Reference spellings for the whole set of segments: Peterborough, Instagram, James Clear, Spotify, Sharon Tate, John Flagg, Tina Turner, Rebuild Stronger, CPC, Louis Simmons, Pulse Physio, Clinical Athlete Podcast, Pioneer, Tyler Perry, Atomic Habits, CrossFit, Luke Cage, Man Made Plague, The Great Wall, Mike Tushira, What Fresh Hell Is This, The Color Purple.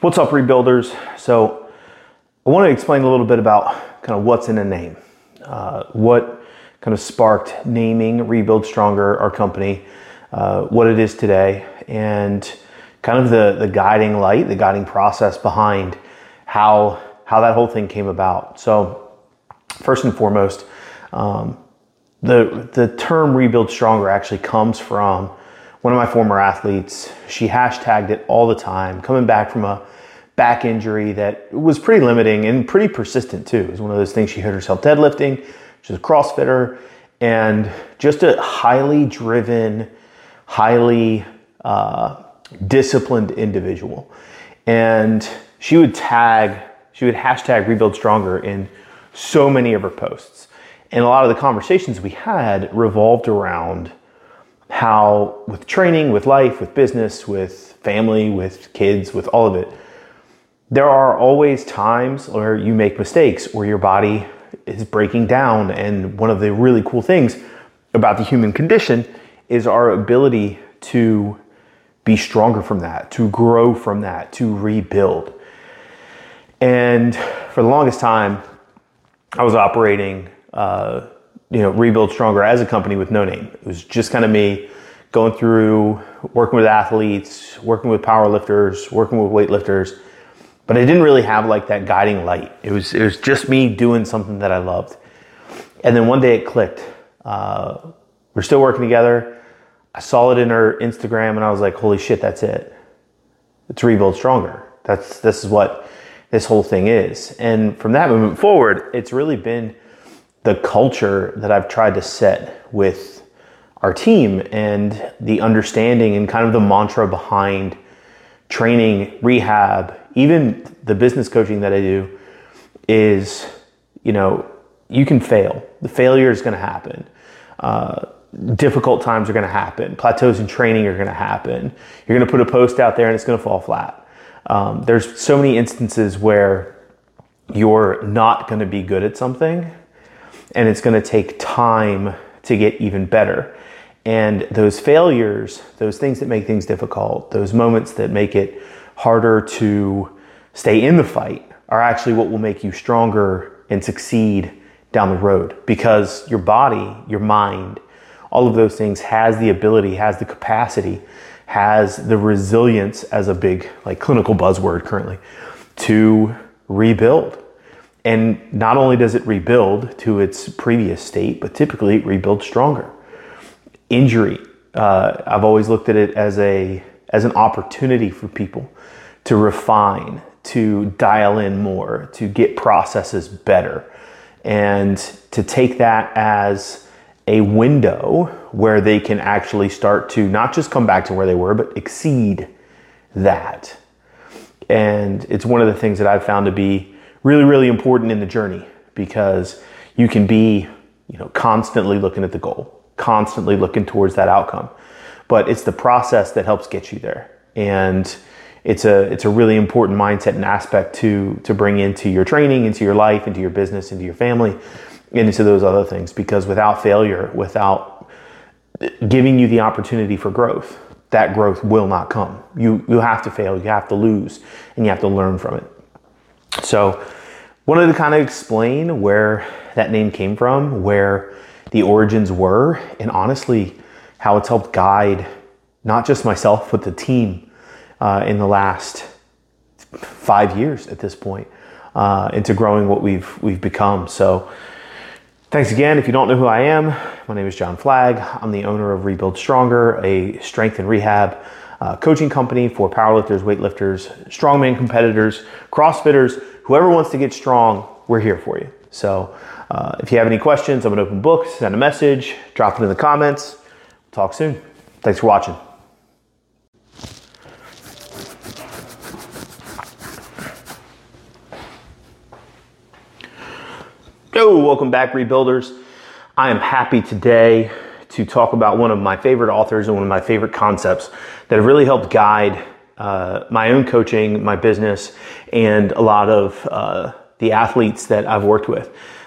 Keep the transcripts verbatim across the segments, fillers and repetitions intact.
What's up, rebuilders? So I want to explain a little bit about kind of what's in a name, uh, what kind of sparked naming Rebuild Stronger, our company, uh, what it is today, and kind of the, the guiding light, the guiding process behind how how that whole thing came about. So first and foremost, um, the the term Rebuild Stronger actually comes from one of my former athletes. She hashtagged it all the time, coming back from a back injury that was pretty limiting and pretty persistent too. It was one of those things. She hurt herself deadlifting. She's a CrossFitter and just a highly driven, highly uh, disciplined individual. And she would tag, she would hashtag Rebuild Stronger in so many of her posts. And a lot of the conversations we had revolved around how with training, with life, with business, with family, with kids, with all of it, there are always times where you make mistakes or your body is breaking down. And one of the really cool things about the human condition is our ability to be stronger from that, to grow from that, to rebuild. And for the longest time, I was operating uh, you know, Rebuild Stronger as a company with no name. It was just kind of me going through, working with athletes, working with powerlifters, working with weightlifters, but I didn't really have like that guiding light. It was it was just me doing something that I loved. And then one day it clicked. Uh, we're still working together. I saw it in her Instagram and I was like, holy shit, that's it. It's Rebuild Stronger. That's this is what this whole thing is. And from that moment forward, it's really been the culture that I've tried to set with our team and the understanding and kind of the mantra behind training, rehab, even the business coaching that I do is, you know, you can fail. The failure is going to happen. Uh, difficult times are going to happen. Plateaus in training are going to happen. You're going to put a post out there and it's going to fall flat. Um, there's so many instances where you're not going to be good at something, and it's going to take time to get even better. And those failures, those things that make things difficult, those moments that make it harder to stay in the fight are actually what will make you stronger and succeed down the road, because your body, your mind, all of those things has the ability, has the capacity, has the resilience, as a big like clinical buzzword currently, to rebuild. And not only does it rebuild to its previous state, but typically it rebuilds stronger. Injury, uh, I've always looked at it as a as an opportunity for people to refine, to dial in more, to get processes better, and to take that as a window where they can actually start to not just come back to where they were, but exceed that. And it's one of the things that I've found to be really, really important in the journey, because you can be, you know, constantly looking at the goal, constantly looking towards that outcome, but it's the process that helps get you there. And it's a, it's a really important mindset and aspect to, to bring into your training, into your life, into your business, into your family, and into those other things, because without failure, without giving you the opportunity for growth, that growth will not come. You, you have to fail, you have to lose, and you have to learn from it. So wanted to kind of explain where that name came from, where the origins were, and honestly, how it's helped guide not just myself, but the team uh, in the last five years at this point uh, into growing what we've we've become. So thanks again. If you don't know who I am, my name is John Flagg. I'm the owner of Rebuild Stronger, a strength and rehab Uh, coaching company for powerlifters, weightlifters, strongman competitors, CrossFitters, whoever wants to get strong, we're here for you. So uh, if you have any questions, I'm an open book. Send a message, drop it in the comments. Talk soon. Thanks for watching. Yo, welcome back, Rebuilders. I am happy today to talk about one of my favorite authors and one of my favorite concepts that have really helped guide uh, my own coaching, my business, and a lot of uh, the athletes that I've worked with.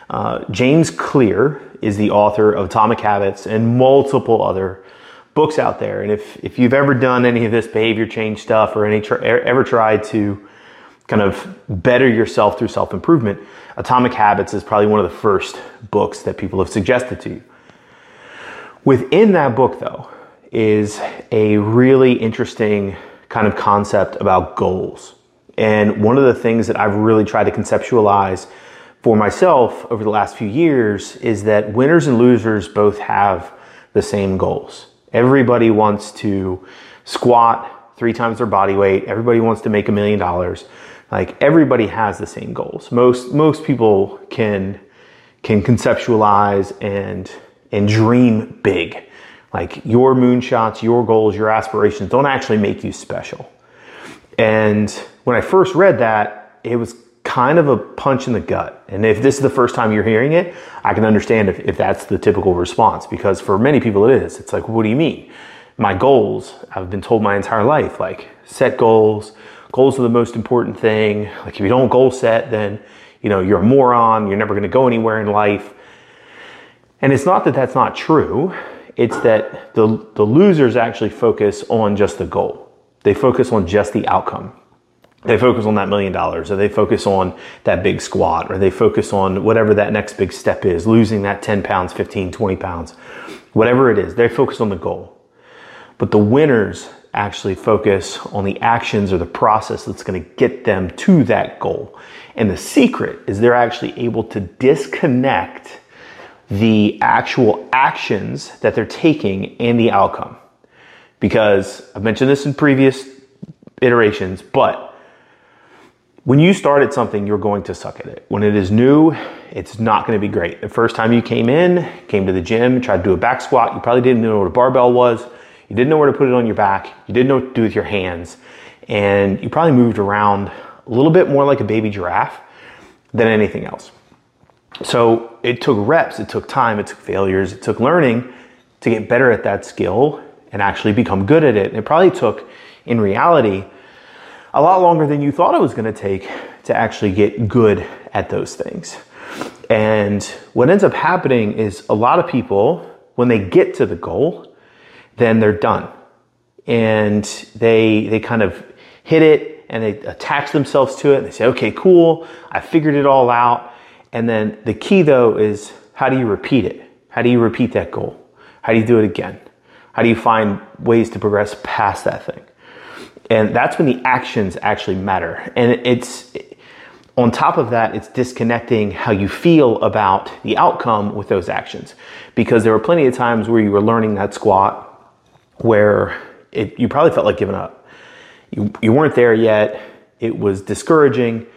Uh, James Clear is the author of Atomic Habits and multiple other books out there. And if, if you've ever done any of this behavior change stuff or any tr- ever tried to kind of better yourself through self-improvement, Atomic Habits is probably one of the first books that people have suggested to you. Within that book, though, is a really interesting kind of concept about goals. And one of the things that I've really tried to conceptualize for myself over the last few years is that winners and losers both have the same goals. Everybody wants to squat three times their body weight. Everybody wants to make a million dollars. Like, everybody has the same goals. Most most people can can conceptualize and and dream big. Like, your moonshots, your goals, your aspirations don't actually make you special. And when I first read that, it was kind of a punch in the gut. And if this is the first time you're hearing it, I can understand if, if that's the typical response, because for many people it is. It's like, what do you mean? My goals, I've been told my entire life, like, set goals. Goals are the most important thing. Like, if you don't goal set, then, you know, you're a moron. You're never going to go anywhere in life. And it's not that that's not true. It's that the, the losers actually focus on just the goal. They focus on just the outcome. They focus on that million dollars, or they focus on that big squat, or they focus on whatever that next big step is, losing that ten pounds, fifteen, twenty pounds, whatever it is. They focus on the goal. But the winners actually focus on the actions or the process that's going to get them to that goal. And the secret is they're actually able to disconnect the actual actions that they're taking and the outcome. Because I've mentioned this in previous iterations, but when you start at something, you're going to suck at it. When it is new, it's not going to be great. The first time you came in, came to the gym, tried to do a back squat, you probably didn't know what a barbell was. You didn't know where to put it on your back. You didn't know what to do with your hands. And you probably moved around a little bit more like a baby giraffe than anything else. So it took reps, it took time, it took failures, it took learning to get better at that skill and actually become good at it. And it probably took, in reality, a lot longer than you thought it was going to take to actually get good at those things. And what ends up happening is a lot of people, when they get to the goal, then they're done. And they they kind of hit it and they attach themselves to it and they say, okay, cool, I figured it all out. And then the key, though, is how do you repeat it? How do you repeat that goal? How do you do it again? How do you find ways to progress past that thing? And that's when the actions actually matter. And it's, on top of that, it's disconnecting how you feel about the outcome with those actions. Because there were plenty of times where you were learning that squat where it, you probably felt like giving up. You, you weren't there yet. It was discouraging.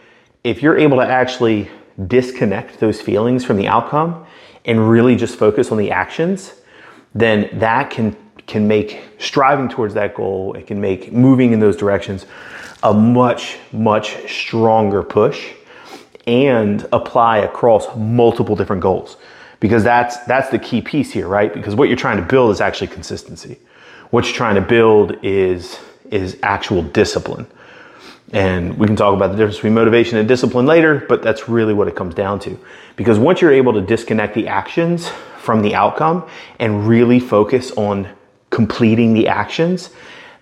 If you're able to actually disconnect those feelings from the outcome and really just focus on the actions, then that can can make striving towards that goal, it can make moving in those directions a much, much stronger push, and apply across multiple different goals. Because that's that's the key piece here, right? Because what you're trying to build is actually consistency. What you're trying to build is, is actual discipline. And we can talk about the difference between motivation and discipline later, but that's really what it comes down to. Because once you're able to disconnect the actions from the outcome and really focus on completing the actions,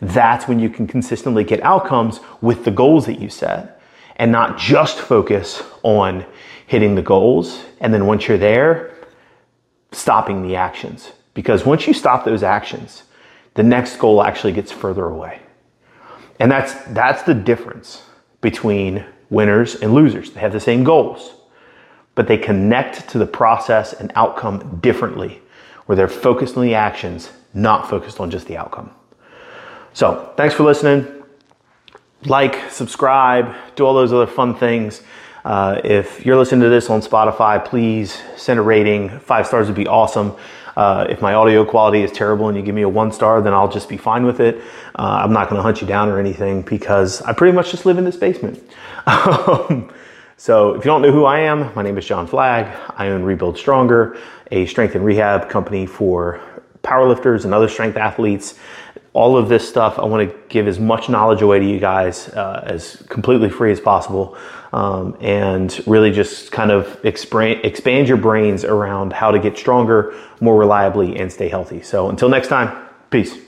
that's when you can consistently get outcomes with the goals that you set, and not just focus on hitting the goals. And then once you're there, stopping the actions. Because once you stop those actions, the next goal actually gets further away. And that's that's the difference between winners and losers. They have the same goals, but they connect to the process and outcome differently, where they're focused on the actions, not focused on just the outcome. So thanks for listening. Like, subscribe, do all those other fun things. Uh, if you're listening to this on Spotify, please send a rating. Five stars would be awesome. Uh, if my audio quality is terrible and you give me a one star, then I'll just be fine with it. Uh, I'm not going to hunt you down or anything, because I pretty much just live in this basement. um, so if you don't know who I am, my name is John Flagg. I own Rebuild Stronger, a strength and rehab company for powerlifters and other strength athletes. All of this stuff, I want to give as much knowledge away to you guys uh, as completely free as possible, um, and really just kind of expand, expand your brains around how to get stronger, more reliably, and stay healthy. So until next time, peace.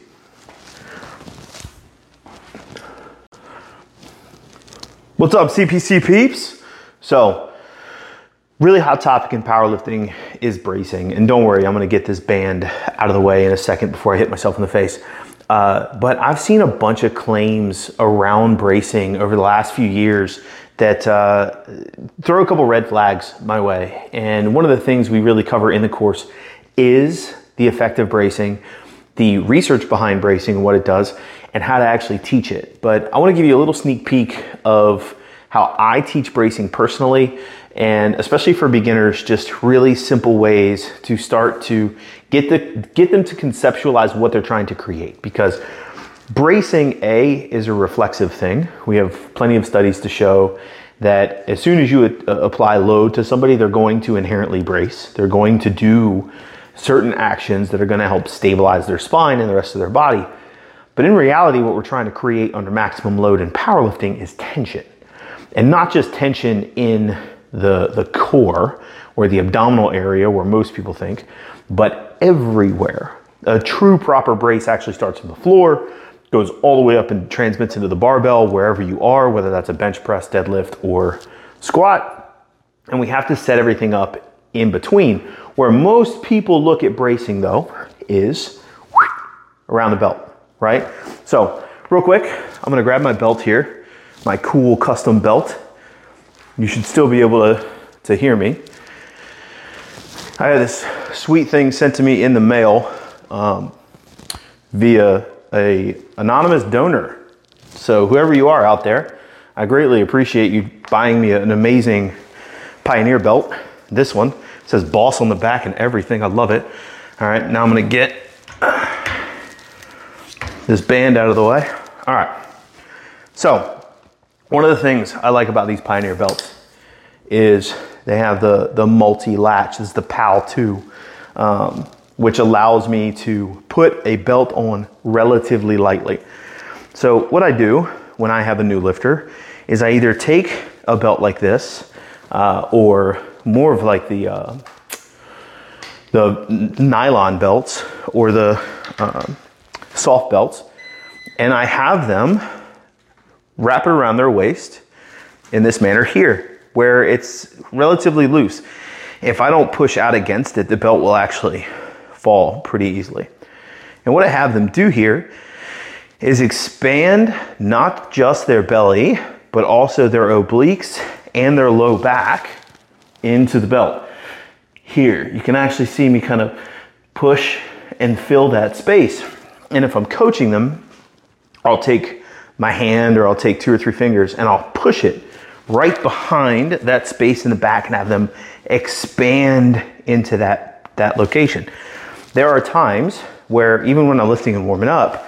What's up, C P C peeps? So, really hot topic in powerlifting is bracing. And don't worry, I'm going to get this band out of the way in a second before I hit myself in the face. Uh, but I've seen a bunch of claims around bracing over the last few years that uh, throw a couple red flags my way. And one of the things we really cover in the course is the effect of bracing, the research behind bracing and what it does, and how to actually teach it. But I want to give you a little sneak peek of how I teach bracing personally, and especially for beginners, just really simple ways to start to get the get them to conceptualize what they're trying to create. Because bracing, A, is a reflexive thing. We have plenty of studies to show that as soon as you apply load to somebody, they're going to inherently brace. They're going to do certain actions that are going to help stabilize their spine and the rest of their body. But in reality, what we're trying to create under maximum load in powerlifting is tension. And not just tension in the, the core or the abdominal area where most people think, but everywhere. A true proper brace actually starts from the floor, goes all the way up and transmits into the barbell, wherever you are, whether that's a bench press, deadlift, or squat. And we have to set everything up in between. Where most people look at bracing, though, is around the belt, right? So real quick, I'm gonna grab my belt here, my cool custom belt. You should still be able to, to hear me. I had this sweet thing sent to me in the mail um, via a anonymous donor. So whoever you are out there, I greatly appreciate you buying me an amazing Pioneer belt. This one. It says boss on the back and everything. I love it. All right, now I'm gonna get this band out of the way. All right. So one of the things I like about these Pioneer belts is they have the, the multi-latch. This is the P A L two, um, which allows me to put a belt on relatively lightly. So what I do when I have a new lifter is I either take a belt like this uh, or more of like the uh, the nylon belts or the uh, soft belts, and I have them wrap it around their waist in this manner here, where it's relatively loose. If I don't push out against it, the belt will actually fall pretty easily. And what I have them do here is expand not just their belly, but also their obliques and their low back into the belt. Here, you can actually see me kind of push and fill that space. And if I'm coaching them, I'll take my hand or I'll take two or three fingers and I'll push it right behind that space in the back and have them expand into that, that location. There are times where even when I'm lifting and warming up,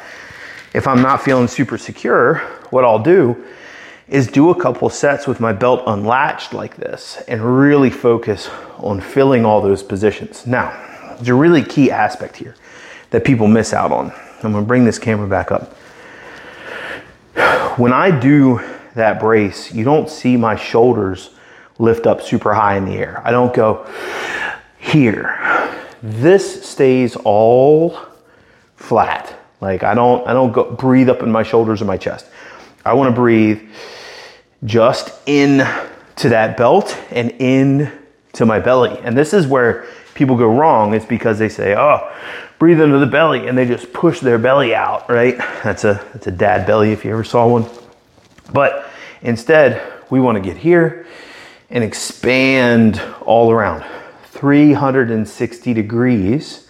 if I'm not feeling super secure, what I'll do is do a couple sets with my belt unlatched like this and really focus on filling all those positions. Now, there's a really key aspect here that people miss out on. I'm gonna bring this camera back up. When I do that brace, you don't see my shoulders lift up super high in the air. I don't go here. This stays all flat. Like I don't, I don't go breathe up in my shoulders or my chest. I wanna breathe just in to that belt and in to my belly. And this is where people go wrong. It's because they say, oh, breathe into the belly, and they just push their belly out, right? That's a that's a dad belly if you ever saw one. But instead, we want to get here and expand all around. three hundred sixty degrees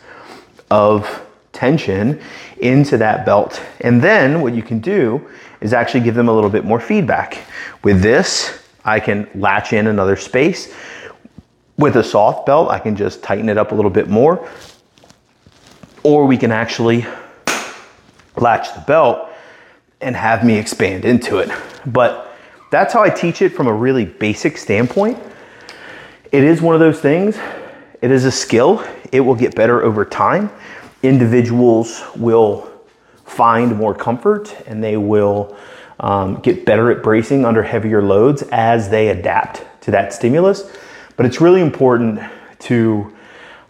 of tension into that belt. And then what you can do is actually give them a little bit more feedback. With this, I can latch in another space. With a soft belt, I can just tighten it up a little bit more. Or we can actually latch the belt and have me expand into it. But that's how I teach it from a really basic standpoint. It is one of those things. It is a skill. It will get better over time. Individuals will find more comfort and they will um, get better at bracing under heavier loads as they adapt to that stimulus. But it's really important to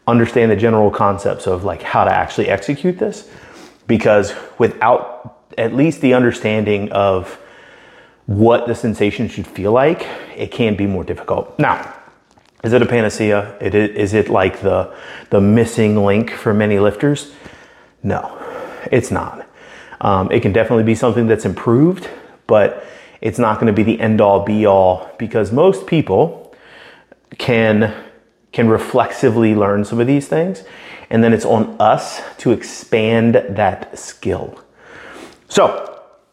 understand the general concepts of like how to actually execute this, because without at least the understanding of what the sensation should feel like, it can be more difficult. Now, is it a panacea? It is, is it like the, the missing link for many lifters? No, it's not. Um, it can definitely be something that's improved, but it's not going to be the end all be all, because most people can, can reflexively learn some of these things. And then it's on us to expand that skill. So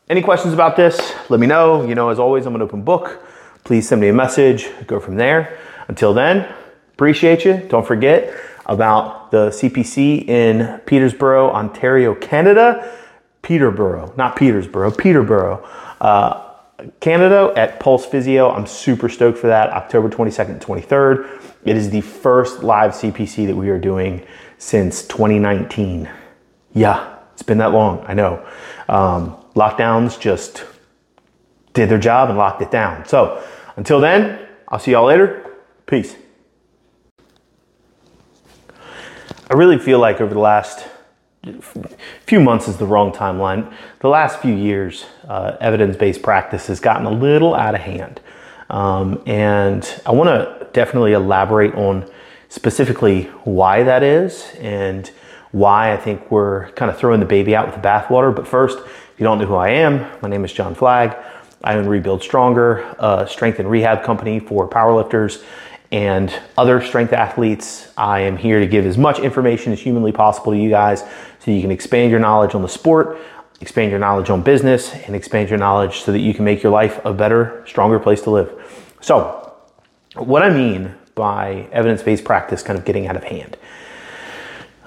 any questions about this, let me know. You know, as always, I'm an open book. Please send me a message, go from there. Until then, appreciate you. Don't forget about the C P C in Peterborough, Ontario, Canada. Peterborough, not Petersburg, Peterborough, uh, Canada at Pulse Physio. I'm super stoked for that. October twenty-second and twenty-third. It is the first live C P C that we are doing since twenty nineteen. Yeah, it's been that long, I know. Um, lockdowns just did their job and locked it down. So until then, I'll see y'all later. Peace. I really feel like over the last few months is the wrong timeline. The last few years, uh, evidence-based practice has gotten a little out of hand. Um, and I want to definitely elaborate on specifically why that is and why I think we're kind of throwing the baby out with the bathwater. But first, if you don't know who I am, my name is John Flagg. I own Rebuild Stronger, a strength and rehab company for powerlifters and other strength athletes. I am here to give as much information as humanly possible to you guys so you can expand your knowledge on the sport, expand your knowledge on business, and expand your knowledge so that you can make your life a better, stronger place to live. So what I mean by evidence-based practice kind of getting out of hand.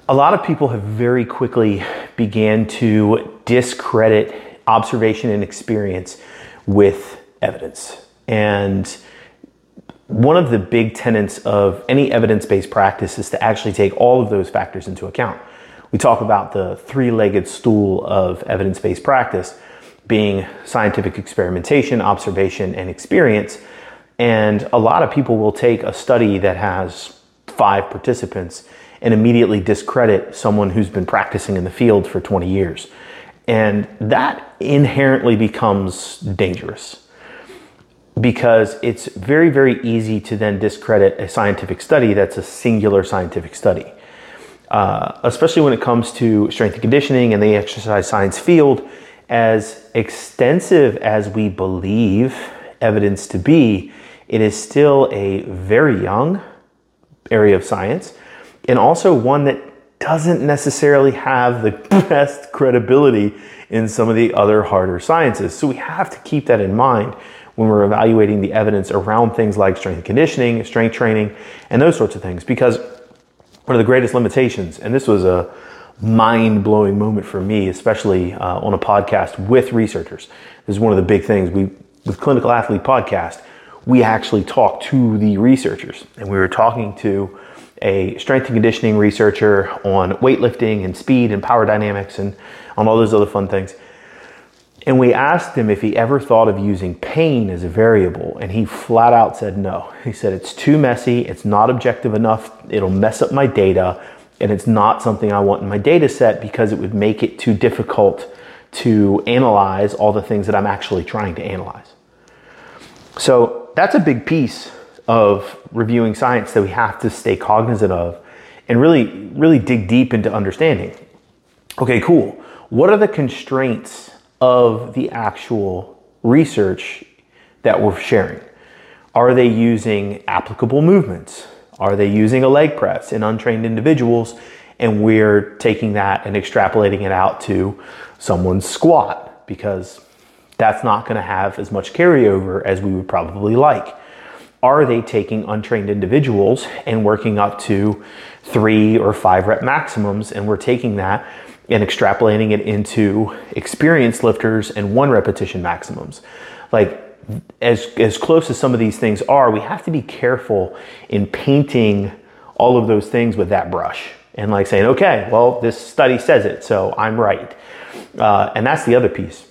A lot of people have very quickly began to discredit observation and experience with evidence. And one of the big tenets of any evidence-based practice is to actually take all of those factors into account. We talk about the three-legged stool of evidence-based practice being scientific experimentation, observation, and experience. And a lot of people will take a study that has five participants and immediately discredit someone who's been practicing in the field for twenty years. And that inherently becomes dangerous because it's very, very easy to then discredit a scientific study that's a singular scientific study, uh, especially when it comes to strength and conditioning and the exercise science field. As extensive as we believe evidence to be, it is still a very young area of science and also one that doesn't necessarily have the best credibility in some of the other harder sciences. So we have to keep that in mind when we're evaluating the evidence around things like strength and conditioning, strength training, and those sorts of things. Because one of the greatest limitations, and this was a mind-blowing moment for me, especially uh, on a podcast with researchers. This is one of the big things. We, with Clinical Athlete Podcast, we actually talked to the researchers, and we were talking to a strength and conditioning researcher on weightlifting and speed and power dynamics and on all those other fun things. And we asked him if he ever thought of using pain as a variable, and he flat out said no. He said, it's too messy, it's not objective enough, it'll mess up my data, and it's not something I want in my data set because it would make it too difficult to analyze all the things that I'm actually trying to analyze. So that's a big piece of reviewing science that we have to stay cognizant of and really, really dig deep into understanding. Okay, cool. What are the constraints of the actual research that we're sharing? Are they using applicable movements? Are they using a leg press in untrained individuals? And we're taking that and extrapolating it out to someone's squat because that's not gonna have as much carryover as we would probably like. Are they taking untrained individuals and working up to three or five rep maximums? And we're taking that and extrapolating it into experienced lifters and one repetition maximums. Like as, as close as some of these things are, we have to be careful in painting all of those things with that brush and like saying, okay, well, this study says it, so I'm right. Uh, and that's the other piece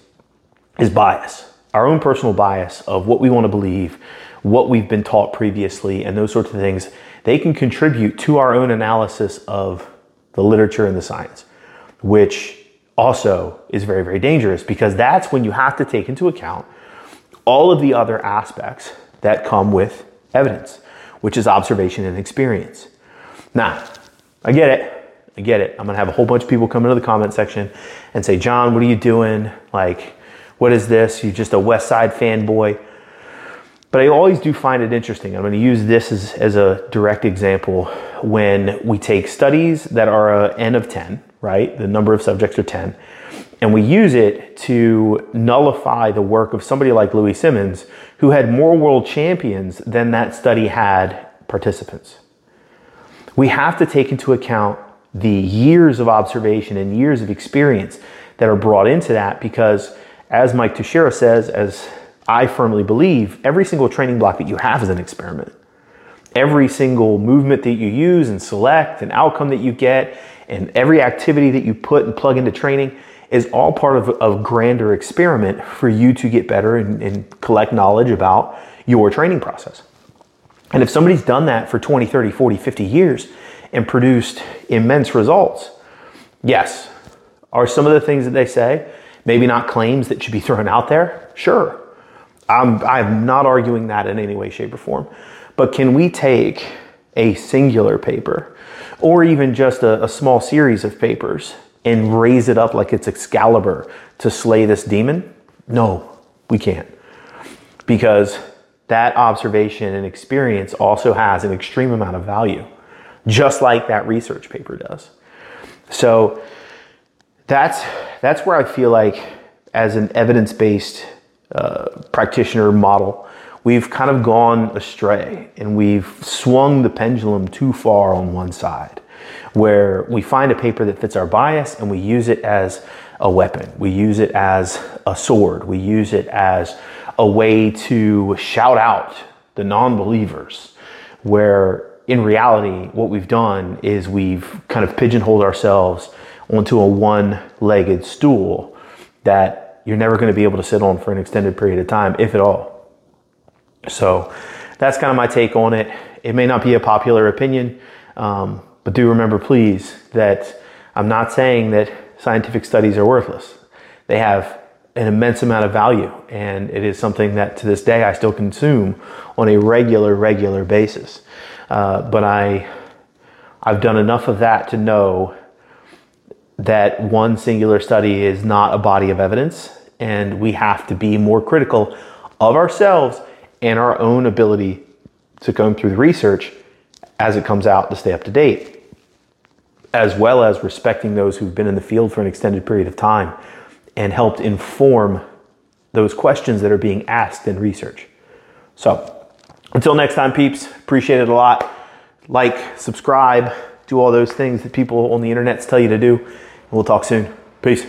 is bias, our own personal bias of what we want to believe, what we've been taught previously, and those sorts of things. They can contribute to our own analysis of the literature and the science, which also is very, very dangerous because that's when you have to take into account all of the other aspects that come with evidence, which is observation and experience. Now, I get it. I get it. I'm going to have a whole bunch of people come into the comment section and say, John, what are you doing? Like, what is this? You're just a West Side fanboy. But I always do find it interesting. I'm going to use this as, as a direct example. When we take studies that are an N of ten, right? The number of subjects are ten. And we use it to nullify the work of somebody like Louis Simmons, who had more world champions than that study had participants. We have to take into account the years of observation and years of experience that are brought into that, because as Mike Tushira says, as I firmly believe, every single training block that you have is an experiment. Every single movement that you use and select, an outcome that you get, and every activity that you put and plug into training is all part of a grander experiment for you to get better and, and collect knowledge about your training process. And if somebody's done that for twenty, thirty, forty, fifty years and produced immense results, yes, are some of the things that they say maybe not claims that should be thrown out there? Sure. I'm, I'm not arguing that in any way, shape, or form. But can we take a singular paper or even just a, a small series of papers and raise it up like it's Excalibur to slay this demon? No, we can't. Because that observation and experience also has an extreme amount of value, just like that research paper does. So that's that's where I feel like, as an evidence-based uh, practitioner model, we've kind of gone astray and we've swung the pendulum too far on one side, where we find a paper that fits our bias and we use it as a weapon. We use it as a sword. We use it as a way to shout out the non-believers, where in reality, what we've done is we've kind of pigeonholed ourselves onto a one-legged stool that you're never going to be able to sit on for an extended period of time, if at all. So that's kind of my take on it. It may not be a popular opinion, um, but do remember, please, that I'm not saying that scientific studies are worthless. They have an immense amount of value, and it is something that to this day I still consume on a regular, regular basis. Uh, but I, I've done enough of that to know that one singular study is not a body of evidence, and we have to be more critical of ourselves and our own ability to comb through the research as it comes out to stay up to date, as well as respecting those who've been in the field for an extended period of time and helped inform those questions that are being asked in research. So, until next time, peeps, appreciate it a lot. Like, subscribe, do all those things that people on the internet tell you to do. And we'll talk soon. Peace.